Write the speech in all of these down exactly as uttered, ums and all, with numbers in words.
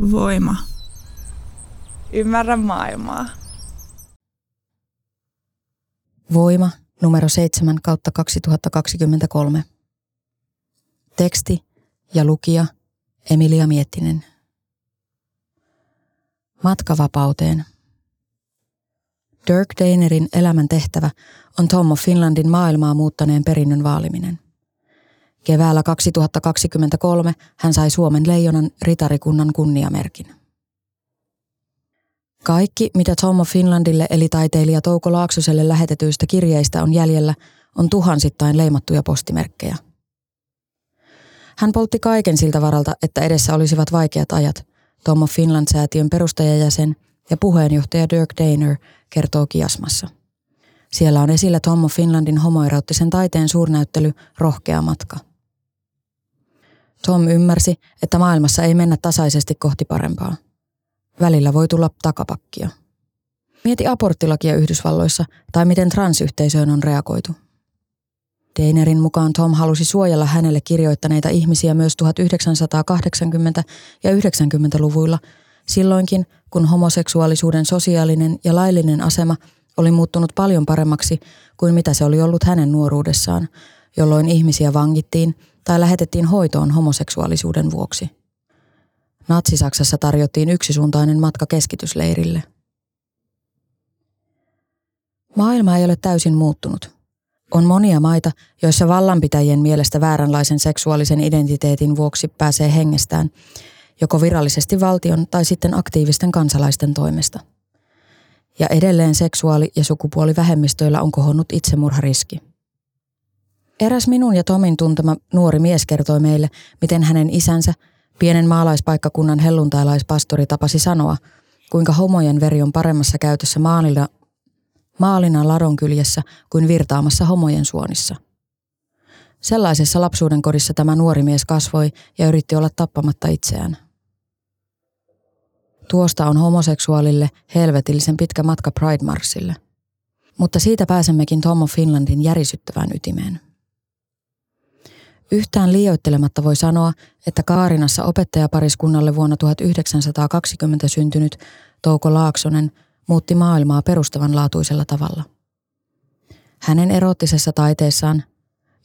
Voima. Ymmärrä maailmaa. Voima numero seitsemän kautta kaksituhattakaksikymmentäkolme. Teksti ja lukija Emilia Miettinen. Matka vapauteen. Durk Dehnerin elämän tehtävä on Tom of Finlandin maailmaa muuttaneen perinnön vaaliminen. Keväällä kaksituhattakaksikymmentäkolme hän sai Suomen Leijonan ritarikunnan kunniamerkin. Kaikki, mitä Tom of Finlandille eli taiteilija Touko Laaksoselle lähetetyistä kirjeistä on jäljellä, on tuhansittain leimattuja postimerkkejä. Hän poltti kaiken siltä varalta, että edessä olisivat vaikeat ajat. Tom of Finland-säätiön perustajajäsen ja puheenjohtaja Durk Dehner kertoo Kiasmassa. Siellä on esillä Tom of Finlandin homoeroottisen taiteen suurnäyttely Rohkea matka. Tom ymmärsi, että maailmassa ei mennä tasaisesti kohti parempaa. Välillä voi tulla takapakkia. Mieti aborttilakia Yhdysvalloissa tai miten transyhteisöön on reagoitu. Dehnerin mukaan Tom halusi suojella hänelle kirjoittaneita ihmisiä myös tuhatyhdeksänsataakahdeksankymmentä- ja yhdeksänkymmentäluvuilla, silloinkin kun homoseksuaalisuuden sosiaalinen ja laillinen asema oli muuttunut paljon paremmaksi kuin mitä se oli ollut hänen nuoruudessaan, jolloin ihmisiä vangittiin tai lähetettiin hoitoon homoseksuaalisuuden vuoksi. Natsi-Saksassa tarjottiin yksisuuntainen matka keskitysleirille. Maailma ei ole täysin muuttunut. On monia maita, joissa vallanpitäjien mielestä vääränlaisen seksuaalisen identiteetin vuoksi pääsee hengestään, joko virallisesti valtion tai sitten aktiivisten kansalaisten toimesta. Ja edelleen seksuaali- ja sukupuolivähemmistöillä on kohonnut itsemurhariski. Eräs minun ja Tomin tuntema nuori mies kertoi meille, miten hänen isänsä, pienen maalaispaikkakunnan helluntailaispastori, tapasi sanoa, kuinka homojen veri on paremmassa käytössä maalilla maalina ladonkyljessä kuin virtaamassa homojen suonissa. Sellaisessa lapsuudenkodissa tämä nuori mies kasvoi ja yritti olla tappamatta itseään. Tuosta on homoseksuaalille helvetillisen pitkä matka Pride-marssille. Mutta siitä pääsemmekin Tom of Finlandin järisyttävään ytimeen. Yhtään liioittelematta voi sanoa, että Kaarinassa opettajapariskunnalle vuonna tuhatyhdeksänsataakaksikymmentä syntynyt Touko Laaksonen muutti maailmaa perustavanlaatuisella tavalla. Hänen eroottisessa taiteessaan,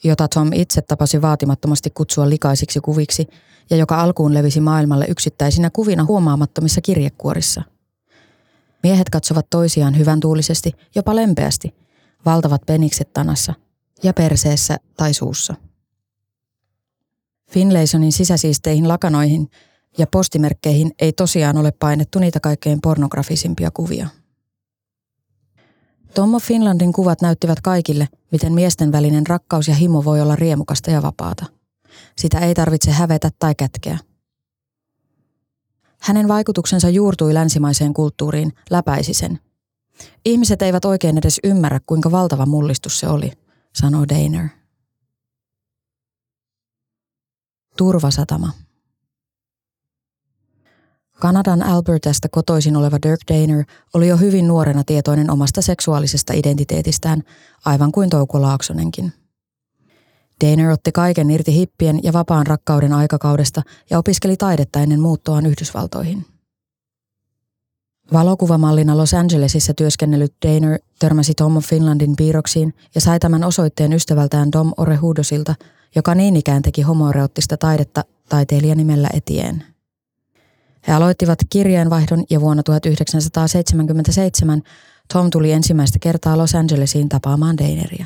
jota Tom itse tapasi vaatimattomasti kutsua likaisiksi kuviksi ja joka alkuun levisi maailmalle yksittäisinä kuvina huomaamattomissa kirjekuorissa. Miehet katsovat toisiaan hyväntuulisesti, jopa lempeästi, valtavat penikset tanassa ja perseessä tai suussa. Finlaysonin sisäsiisteihin lakanoihin ja postimerkkeihin ei tosiaan ole painettu niitä kaikkein pornografisimpia kuvia. Tom of Finlandin kuvat näyttivät kaikille, miten miesten välinen rakkaus ja himo voi olla riemukasta ja vapaata. Sitä ei tarvitse hävetä tai kätkeä. Hänen vaikutuksensa juurtui länsimaiseen kulttuuriin, läpäisi sen. Ihmiset eivät oikein edes ymmärrä, kuinka valtava mullistus se oli, sanoi Dehner. Turvasatama. Kanadan Albertasta kotoisin oleva Durk Dehner oli jo hyvin nuorena tietoinen omasta seksuaalisesta identiteetistään, aivan kuin Touko Laaksonenkin. Dehner otti kaiken irti hippien ja vapaan rakkauden aikakaudesta ja opiskeli taidetta ennen muuttoaan Yhdysvaltoihin. Valokuvamallina Los Angelesissa työskennellyt Dehner törmäsi Tom of Finlandin piirroksiin ja sai tämän osoitteen ystävältään Dom Orehudosilta, joka niin ikään teki homoeroottista taidetta taiteilija nimellä Etienne. He aloittivat kirjeenvaihdon ja vuonna tuhatyhdeksänsataaseitsemänkymmentäseitsemän Tom tuli ensimmäistä kertaa Los Angelesiin tapaamaan Dehneriä.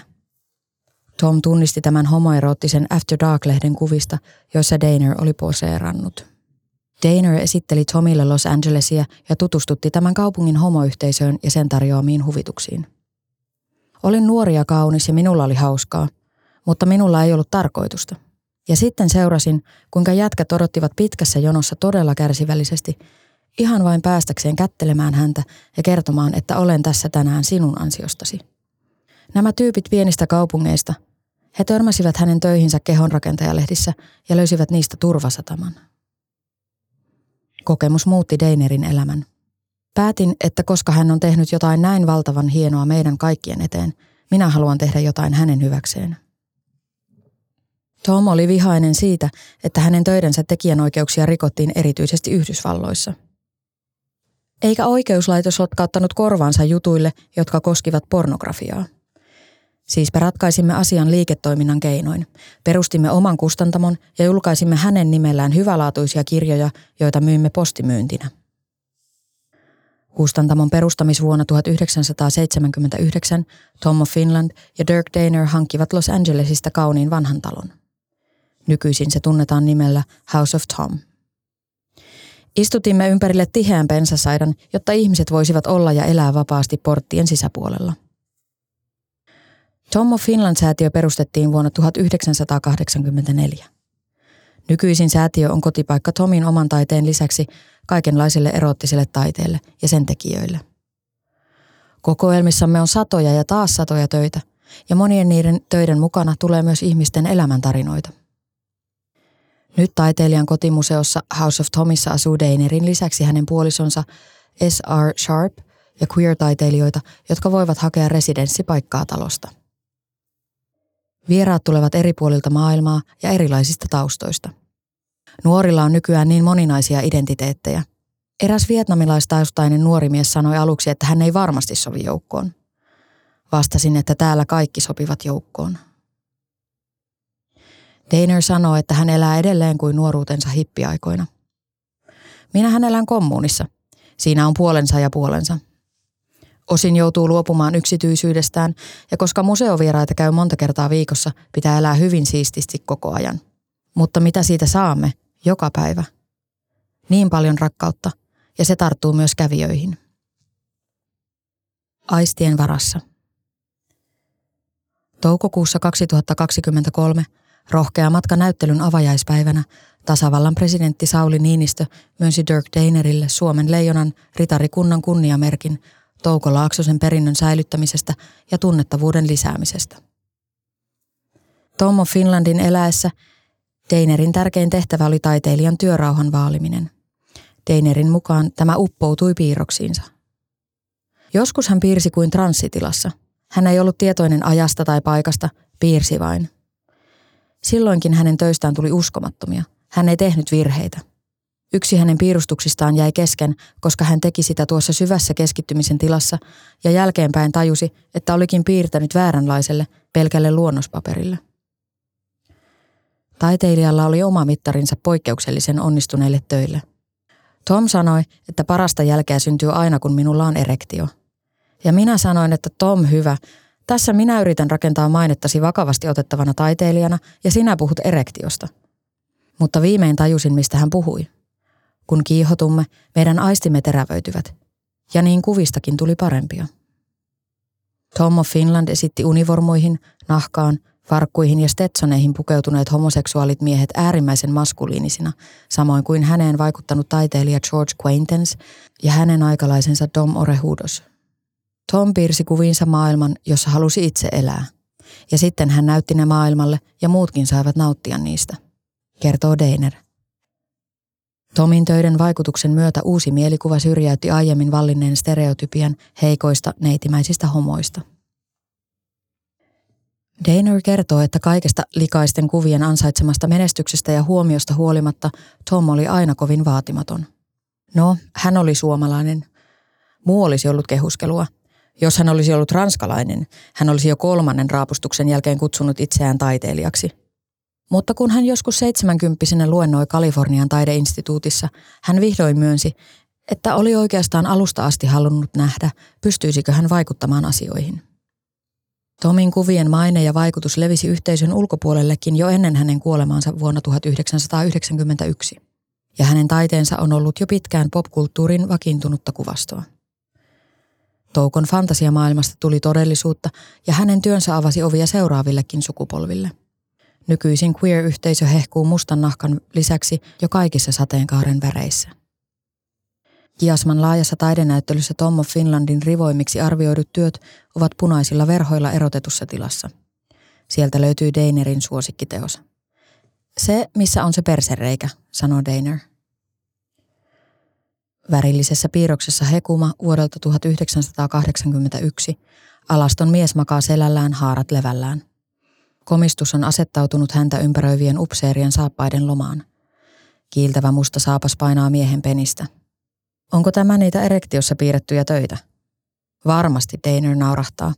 Tom tunnisti tämän homoeroottisen After Dark-lehden kuvista, joissa Dehner oli poseerannut. Dehner esitteli Tomille Los Angelesia ja tutustutti tämän kaupungin homoyhteisöön ja sen tarjoamiin huvituksiin. Olin nuori ja kaunis ja minulla oli hauskaa, mutta minulla ei ollut tarkoitusta. Ja sitten seurasin, kuinka jätkät odottivat pitkässä jonossa todella kärsivällisesti, ihan vain päästäkseen kättelemään häntä ja kertomaan, että olen tässä tänään sinun ansiostasi. Nämä tyypit pienistä kaupungeista, he törmäsivät hänen töihinsä kehonrakentajalehdissä ja löysivät niistä turvasataman. Kokemus muutti Dehnerin elämän. Päätin, että koska hän on tehnyt jotain näin valtavan hienoa meidän kaikkien eteen, minä haluan tehdä jotain hänen hyväkseen. Tom oli vihainen siitä, että hänen töidensä tekijänoikeuksia rikottiin erityisesti Yhdysvalloissa. Eikä oikeuslaitos sotkauttanut korvaansa jutuille, jotka koskivat pornografiaa. Siispä ratkaisimme asian liiketoiminnan keinoin. Perustimme oman kustantamon ja julkaisimme hänen nimellään hyvälaatuisia kirjoja, joita myimme postimyyntinä. Kustantamon perustamisvuonna tuhatyhdeksänsataaseitsemänkymmentäyhdeksän Tom of Finland ja Durk Dehner hankkivat Los Angelesista kauniin vanhan talon. Nykyisin se tunnetaan nimellä House of Tom. Istutimme ympärille tiheän pensasaidan, jotta ihmiset voisivat olla ja elää vapaasti porttien sisäpuolella. Tom of Finland-säätiö perustettiin vuonna tuhatyhdeksänsataakahdeksankymmentäneljä. Nykyisin säätiö on kotipaikka Tomin oman taiteen lisäksi kaikenlaiselle eroottiselle taiteelle ja sen tekijöille. Kokoelmissamme on satoja ja taas satoja töitä, ja monien niiden töiden mukana tulee myös ihmisten elämäntarinoita. Nyt taiteilijan kotimuseossa House of Tomissa asuu Dehnerin lisäksi hänen puolisonsa S R Sharp ja queer-taiteilijoita, jotka voivat hakea residenssipaikkaa talosta. Vieraat tulevat eri puolilta maailmaa ja erilaisista taustoista. Nuorilla on nykyään niin moninaisia identiteettejä. Eräs vietnamilaistaustainen nuori mies sanoi aluksi, että hän ei varmasti sovi joukkoon. Vastasin, että täällä kaikki sopivat joukkoon. Dehner sanoo, että hän elää edelleen kuin nuoruutensa hippiaikoina. Minähän elän kommunissa. Siinä on puolensa ja puolensa. Osin joutuu luopumaan yksityisyydestään, ja koska museovieraita käy monta kertaa viikossa, pitää elää hyvin siististi koko ajan. Mutta mitä siitä saamme joka päivä? Niin paljon rakkautta, ja se tarttuu myös kävijöihin. Aistien varassa. Toukokuussa kaksituhattakaksikymmentäkolme rohkea matka näyttelyn avajaispäivänä tasavallan presidentti Sauli Niinistö myönsi Durk Dehnerille Suomen Leijonan ritarikunnan kunniamerkin Touko Laaksosen perinnön säilyttämisestä ja tunnettavuuden lisäämisestä. Tom of Finlandin eläessä Dehnerin tärkein tehtävä oli taiteilijan työrauhan vaaliminen. Dehnerin mukaan tämä uppoutui piirroksiinsa. Joskus hän piirsi kuin transsitilassa. Hän ei ollut tietoinen ajasta tai paikasta, piirsi vain. Silloinkin hänen töistään tuli uskomattomia. Hän ei tehnyt virheitä. Yksi hänen piirustuksistaan jäi kesken, koska hän teki sitä tuossa syvässä keskittymisen tilassa ja jälkeenpäin tajusi, että olikin piirtänyt vääränlaiselle pelkälle luonnospaperille. Taiteilijalla oli oma mittarinsa poikkeuksellisen onnistuneille töille. Tom sanoi, että parasta jälkeä syntyy aina, kun minulla on erektio. Ja minä sanoin, että Tom, hyvä, tässä minä yritän rakentaa mainettasi vakavasti otettavana taiteilijana ja sinä puhut erektiosta. Mutta viimein tajusin, mistä hän puhui. Kun kiihotumme, meidän aistimme terävöityvät. Ja niin kuvistakin tuli parempia. Tom of Finland esitti univormuihin, nahkaan, farkkuihin ja stetsoneihin pukeutuneet homoseksuaalit miehet äärimmäisen maskuliinisina, samoin kuin häneen vaikuttanut taiteilija George Quaintance ja hänen aikalaisensa Dom Orehudos. Tom piirsi kuviinsa maailman, jossa halusi itse elää. Ja sitten hän näytti ne maailmalle ja muutkin saivat nauttia niistä, kertoo Dehner. Tomin töiden vaikutuksen myötä uusi mielikuva syrjäytti aiemmin vallinneen stereotypian heikoista neitimäisistä homoista. Dehner kertoo, että kaikesta likaisten kuvien ansaitsemasta menestyksestä ja huomiosta huolimatta Tom oli aina kovin vaatimaton. No, hän oli suomalainen. Muu olisi ollut kehuskelua. Jos hän olisi ollut ranskalainen, hän olisi jo kolmannen raapustuksen jälkeen kutsunut itseään taiteilijaksi. Mutta kun hän joskus seitsemänkymppisenä luennoi Kalifornian taideinstituutissa, hän vihdoin myönsi, että oli oikeastaan alusta asti halunnut nähdä, pystyisikö hän vaikuttamaan asioihin. Tomin kuvien maine ja vaikutus levisi yhteisön ulkopuolellekin jo ennen hänen kuolemaansa vuonna tuhatyhdeksänsataayhdeksänkymmentäyksi, ja hänen taiteensa on ollut jo pitkään popkulttuurin vakiintunutta kuvastoa. Toukon fantasiamaailmasta tuli todellisuutta ja hänen työnsä avasi ovia seuraavillekin sukupolville. Nykyisin queer-yhteisö hehkuu mustan nahkan lisäksi jo kaikissa sateenkaaren väreissä. Kiasman laajassa taidenäyttelyssä Tom of Finlandin rivoimiksi arvioidut työt ovat punaisilla verhoilla erotetussa tilassa. Sieltä löytyy Dehnerin suosikkiteos. Se, missä on se persereikä, sanoo Dehner. Värillisessä piirroksessa Hekuma vuodelta tuhatyhdeksänsataakahdeksankymmentäyksi alaston mies makaa selällään haarat levällään. Komistus on asettautunut häntä ympäröivien upseerien saappaiden lomaan. Kiiltävä musta saapas painaa miehen penistä. Onko tämä niitä erektiossa piirrettyjä töitä? Varmasti, Dehner naurahtaa.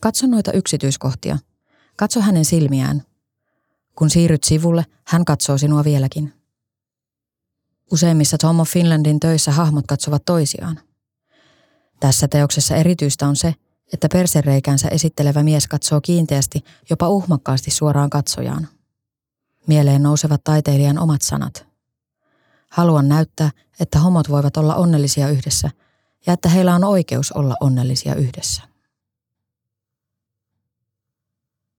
Katso noita yksityiskohtia. Katso hänen silmiään. Kun siirryt sivulle, hän katsoo sinua vieläkin. Useimmissa Tom of Finlandin töissä hahmot katsovat toisiaan. Tässä teoksessa erityistä on se, että persereikänsä esittelevä mies katsoo kiinteästi, jopa uhmakkaasti suoraan katsojaan. Mieleen nousevat taiteilijan omat sanat. Haluan näyttää, että homot voivat olla onnellisia yhdessä ja että heillä on oikeus olla onnellisia yhdessä.